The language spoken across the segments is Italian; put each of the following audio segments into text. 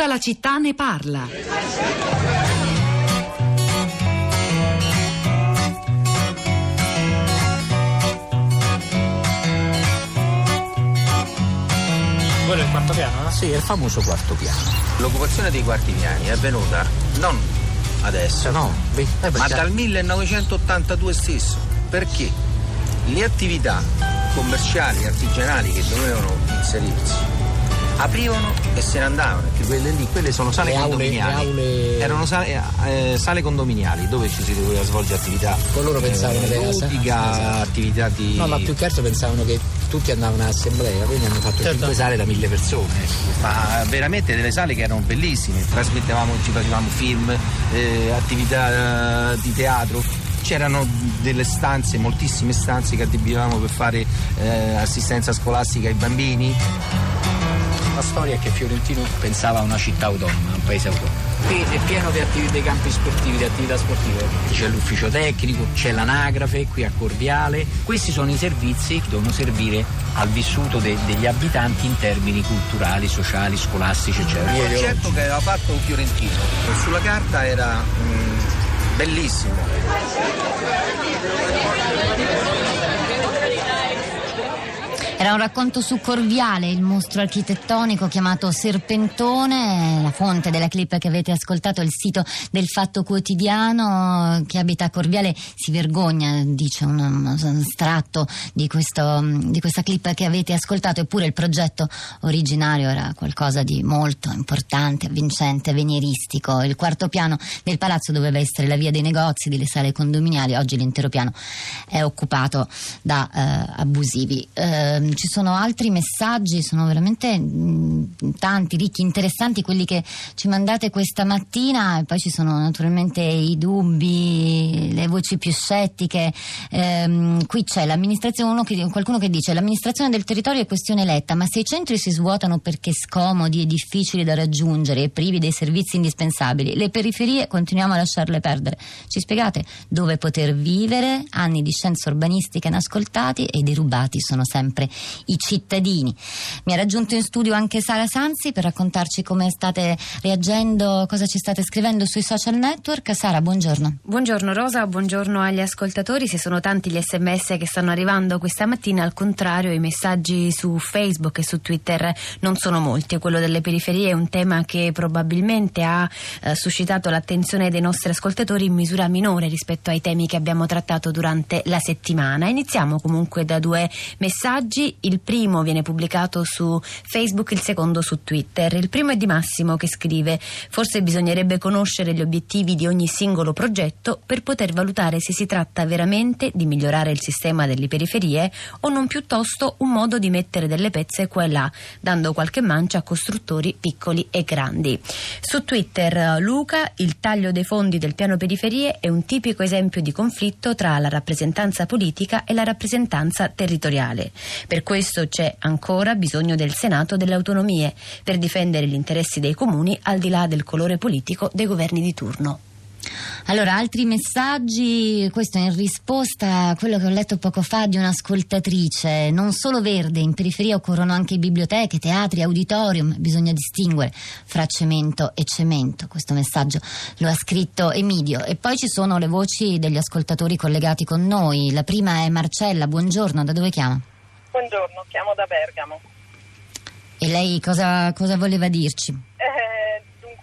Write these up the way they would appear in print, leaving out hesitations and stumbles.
tutta la città ne parla. Quello è il quarto piano, no? Sì, è il famoso quarto piano. L'occupazione dei quarti piani è avvenuta non adesso, no, ma dal 1982 stesso, perché le attività commerciali e artigianali che dovevano inserirsi aprivano e se ne andavano, perché quelle lì, quelle sono sale condominiali, erano sale condominiali dove ci si doveva svolgere attività. Con loro pensavano ludica, attività di... No, ma più che altro pensavano che tutti andavano all'assemblea, quindi hanno fatto 5 sale da 1000 persone. Ma veramente delle sale che erano bellissime, trasmettevamo, ci facevamo film, attività di teatro. C'erano delle stanze, moltissime stanze che adibivamo per fare assistenza scolastica ai bambini. La storia è che Fiorentino pensava a una città autonoma, a un paese autonomo. Qui è pieno di attività, di campi sportivi, di attività sportive. C'è l'ufficio tecnico, c'è l'anagrafe qui a Corviale. Questi sono i servizi che devono servire al vissuto degli abitanti in termini culturali, sociali, scolastici, eccetera. Il progetto che aveva fatto Fiorentino sulla carta era... bellissimo. Era un racconto su Corviale, il mostro architettonico chiamato Serpentone. La fonte della clip che avete ascoltato è il sito del Fatto Quotidiano. Chi abita a Corviale si vergogna, dice un tratto di questa clip che avete ascoltato. Eppure il progetto originario era qualcosa di molto importante, avvincente, venieristico. Il quarto piano del palazzo doveva essere la via dei negozi, delle sale condominiali. Oggi l'intero piano è occupato da abusivi. Ci sono altri messaggi, sono veramente tanti, ricchi, interessanti quelli che ci mandate questa mattina, e poi ci sono naturalmente i dubbi, le voci più scettiche. Qui c'è l'amministrazione, qualcuno che dice: l'amministrazione del territorio è questione eletta, ma se i centri si svuotano perché scomodi e difficili da raggiungere e privi dei servizi indispensabili, le periferie continuiamo a lasciarle perdere. Ci spiegate dove poter vivere? Anni di scienze urbanistiche inascoltati e derubati sono sempre i cittadini. Mi ha raggiunto in studio anche Sara Sanzi per raccontarci come state reagendo, cosa ci state scrivendo sui social network. Sara, buongiorno. Buongiorno Rosa, buongiorno agli ascoltatori. Se sono tanti gli sms che stanno arrivando questa mattina, al contrario i messaggi su Facebook e su Twitter non sono molti. Quello delle periferie è un tema che probabilmente ha suscitato l'attenzione dei nostri ascoltatori in misura minore rispetto ai temi che abbiamo trattato durante la settimana. Iniziamo comunque da due messaggi. Il primo viene pubblicato su Facebook, il secondo su Twitter. Il primo è di Massimo che scrive: forse bisognerebbe conoscere gli obiettivi di ogni singolo progetto per poter valutare se si tratta veramente di migliorare il sistema delle periferie o non, piuttosto un modo di mettere delle pezze qua e là, dando qualche mancia a costruttori piccoli e grandi. Su Twitter Luca: il taglio dei fondi del piano periferie è un tipico esempio di conflitto tra la rappresentanza politica e la rappresentanza territoriale. Per questo c'è ancora bisogno del Senato delle autonomie, per difendere gli interessi dei comuni al di là del colore politico dei governi di turno. Allora, altri messaggi, questo in risposta a quello che ho letto poco fa di un'ascoltatrice: non solo verde, in periferia occorrono anche biblioteche, teatri, auditorium, bisogna distinguere fra cemento e cemento. Questo messaggio lo ha scritto Emidio. E poi ci sono le voci degli ascoltatori collegati con noi. La prima è Marcella, buongiorno, da dove chiama? Buongiorno, chiamo da Bergamo. E lei cosa voleva dirci?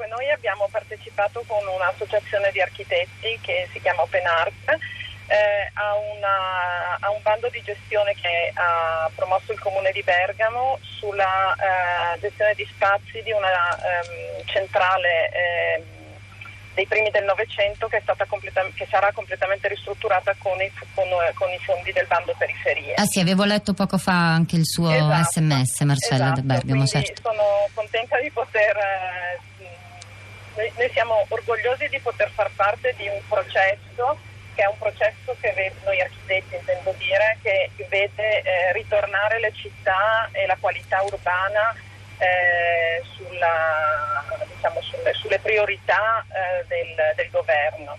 Noi abbiamo partecipato con un'associazione di architetti che si chiama Open Art a un bando di gestione che ha promosso il comune di Bergamo sulla gestione di spazi di una centrale dei primi del Novecento che sarà completamente ristrutturata con i fondi del bando periferie. Ah sì, avevo letto poco fa anche il suo sms, Marcella, da Bergamo. Certo. Sono contenta di poter... Noi siamo orgogliosi di poter far parte di un processo che è un processo che vede, noi architetti intendo dire, che vede ritornare le città e la qualità urbana sulle priorità del governo.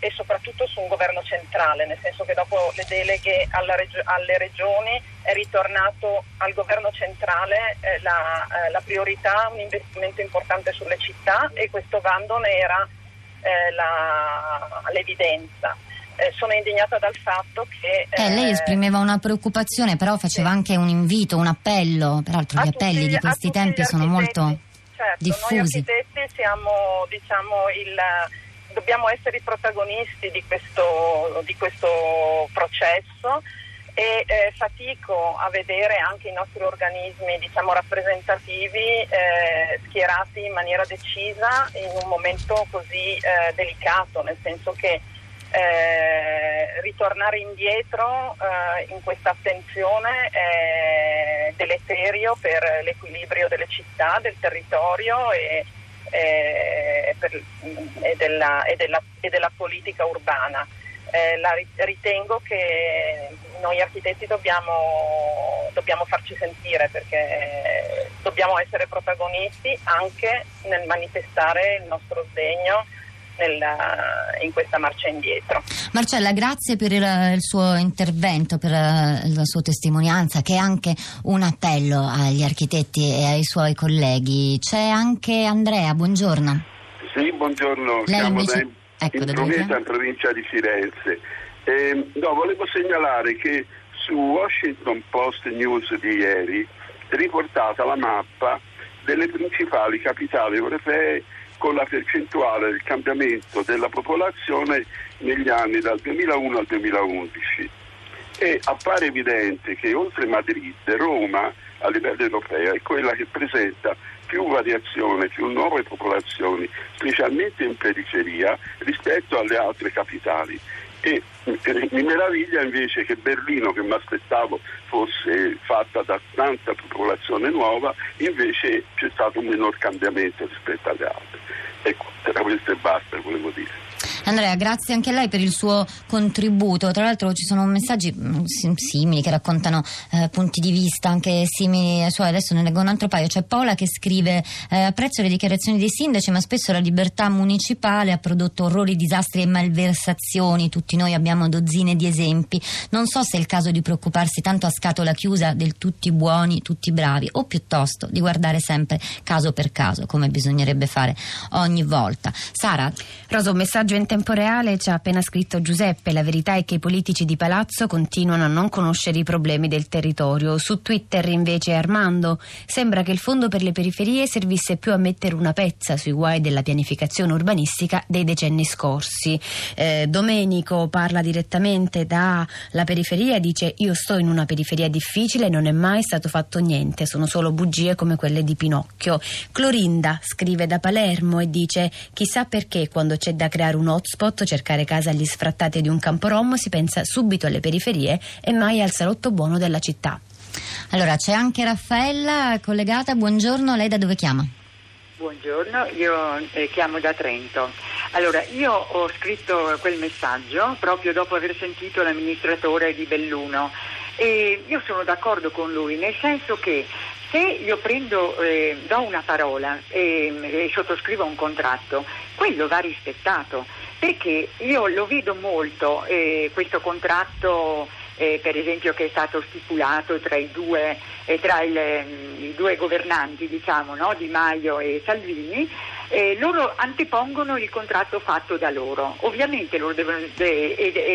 e soprattutto su un governo centrale, nel senso che dopo le deleghe alle regioni è ritornato al governo centrale la priorità, un investimento importante sulle città, e questo bando ne era l'evidenza. Sono indignata dal fatto che... lei esprimeva una preoccupazione, però faceva anche un invito, un appello, peraltro gli appelli di questi tempi sono molto diffusi. Noi architetti siamo, dobbiamo essere i protagonisti di questo processo, e fatico a vedere anche i nostri organismi rappresentativi schierati in maniera decisa in un momento così delicato, nel senso che ritornare indietro in questa attenzione è deleterio per l'equilibrio delle città, del territorio e della politica urbana. Ritengo che noi architetti dobbiamo farci sentire, perché dobbiamo essere protagonisti anche nel manifestare il nostro sdegno in questa marcia indietro. Marcella, grazie per il suo intervento, per la sua testimonianza, che è anche un appello agli architetti e ai suoi colleghi. C'è anche Andrea, buongiorno. Sì, buongiorno. Lei in provincia di Firenze. Volevo segnalare che su Washington Post News di ieri è riportata la mappa delle principali capitali europee con la percentuale del cambiamento della popolazione negli anni dal 2001 al 2011, e appare evidente che oltre Madrid, Roma a livello europeo è quella che presenta più variazione, più nuove popolazioni, specialmente in periferia, rispetto alle altre capitali. E mi meraviglia invece che Berlino, che mi aspettavo fosse fatta da tanta popolazione nuova, invece c'è stato un minor cambiamento rispetto alle altre. Ecco, era questo e basta, volevo dire. Andrea, grazie anche a lei per il suo contributo. Tra l'altro ci sono messaggi simili che raccontano punti di vista anche simili ai suoi. Adesso ne leggo un altro paio. C'è Paola che scrive: apprezzo le dichiarazioni dei sindaci, ma spesso la libertà municipale ha prodotto orrori, disastri e malversazioni. Tutti noi abbiamo dozzine di esempi. Non so se è il caso di preoccuparsi tanto a scatola chiusa del tutti buoni, tutti bravi, o piuttosto di guardare sempre caso per caso, come bisognerebbe fare ogni volta. Sara? Rosa, un messaggio in tempo reale ci ha appena scritto Giuseppe: la verità è che i politici di palazzo continuano a non conoscere i problemi del territorio. Su Twitter invece Armando: sembra che il fondo per le periferie servisse più a mettere una pezza sui guai della pianificazione urbanistica dei decenni scorsi. Domenico parla direttamente dalla periferia, dice: io sto in una periferia difficile, non è mai stato fatto niente, sono solo bugie come quelle di Pinocchio. Clorinda scrive da Palermo e dice: chissà perché quando c'è da creare un hotspot, cercare casa agli sfrattati di un campo rom, si pensa subito alle periferie e mai al salotto buono della città. Allora c'è anche Raffaella collegata. Buongiorno, lei da dove chiama? Buongiorno, io chiamo da Trento. Allora, io ho scritto quel messaggio proprio dopo aver sentito l'amministratore di Belluno, e io sono d'accordo con lui, nel senso che se io do una parola e sottoscrivo un contratto, quello va rispettato, perché io lo vedo molto questo contratto, per esempio, che è stato stipulato tra i due governanti, Di Maio e Salvini. Loro antepongono il contratto fatto da loro, ovviamente loro devono,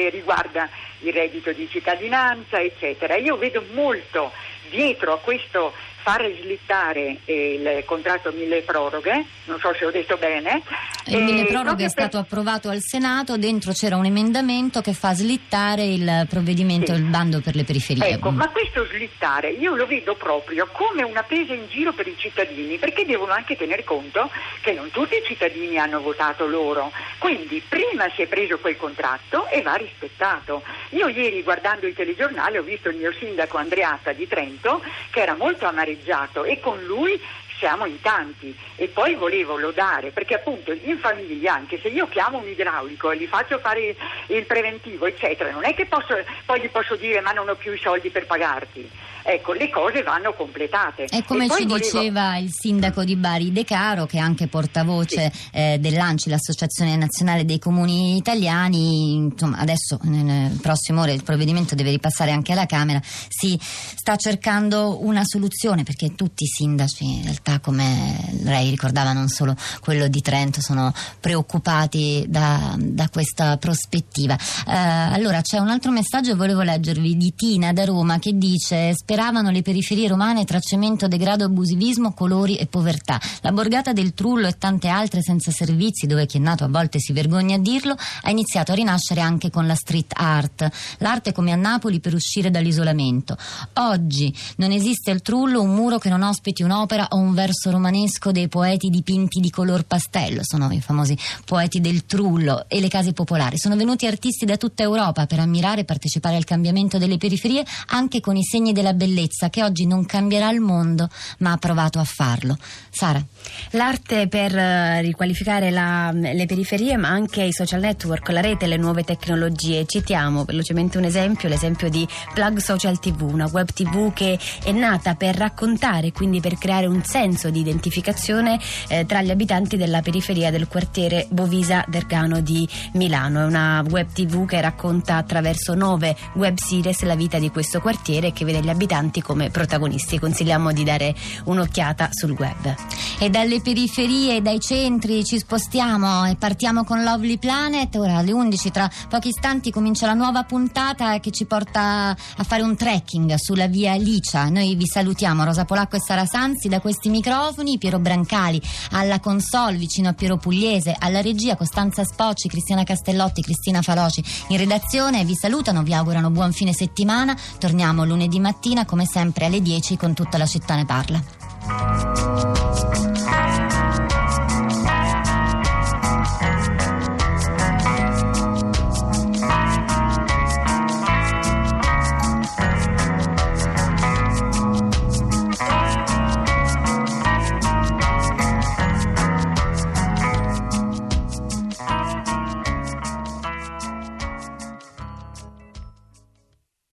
riguarda il reddito di cittadinanza, eccetera. Io vedo molto dietro a questo fare slittare il contratto milleproroghe, non so se ho detto bene. Il milleproroghe è stato approvato al Senato, dentro c'era un emendamento che fa slittare il provvedimento, il bando per le periferie. Ecco, ma questo slittare io lo vedo proprio come una presa in giro per i cittadini, perché devono anche tener conto che non tutti i cittadini hanno votato loro, quindi prima si è preso quel contratto e va rispettato. Io ieri, guardando il telegiornale, ho visto il mio sindaco Andreatta di Trento che era molto amareggiato, e con lui siamo in tanti. E poi volevo lodare, perché appunto in famiglia, anche se io chiamo un idraulico e gli faccio fare il preventivo eccetera, non è che poi gli posso dire ma non ho più i soldi per pagarti. Ecco, le cose vanno completate. E come e ci diceva il sindaco di Bari, De Caro, che è anche portavoce dell'ANCI, l'Associazione Nazionale dei Comuni Italiani, insomma adesso nelle prossime ore il provvedimento deve ripassare anche alla Camera, si sta cercando una soluzione, perché tutti i sindaci in realtà, come lei ricordava, non solo quello di Trento, sono preoccupati da questa prospettiva. Allora c'è un altro messaggio che volevo leggervi, di Tina da Roma, che dice: speravano le periferie romane tra cemento, degrado, abusivismo, colori e povertà. La borgata del Trullo e tante altre senza servizi, dove chi è nato a volte si vergogna a dirlo, ha iniziato a rinascere anche con la street art, l'arte come a Napoli per uscire dall'isolamento. Oggi non esiste al Trullo un muro che non ospiti un'opera o un verso romanesco dei poeti dipinti di color pastello, sono i famosi poeti del Trullo. E le case popolari, sono venuti artisti da tutta Europa per ammirare e partecipare al cambiamento delle periferie, anche con i segni della bellezza che oggi non cambierà il mondo ma ha provato a farlo. Sara, l'arte per riqualificare le periferie, ma anche i social network, la rete, le nuove tecnologie. Citiamo velocemente un esempio, l'esempio di Plug Social TV, una web TV che è nata per raccontare, quindi per creare un senso di identificazione tra gli abitanti della periferia del quartiere Bovisa-Dergano di Milano. È una web TV che racconta attraverso 9 web series la vita di questo quartiere, che vede gli abitanti come protagonisti. Consigliamo di dare un'occhiata sul web. E dalle periferie, dai centri ci spostiamo e partiamo con Lovely Planet. Ora alle 11, tra pochi istanti, comincia la nuova puntata che ci porta a fare un trekking sulla via Licia. Noi vi salutiamo, Rosa Polacco e Sara Sanzi, da questi microfoni. Piero Brancali alla console, vicino a Piero Pugliese, alla regia Costanza Spocci, Cristiana Castellotti, Cristina Faloci in redazione. Vi salutano, vi augurano buon fine settimana. Torniamo lunedì mattina come sempre alle 10 con Tutta la città ne parla.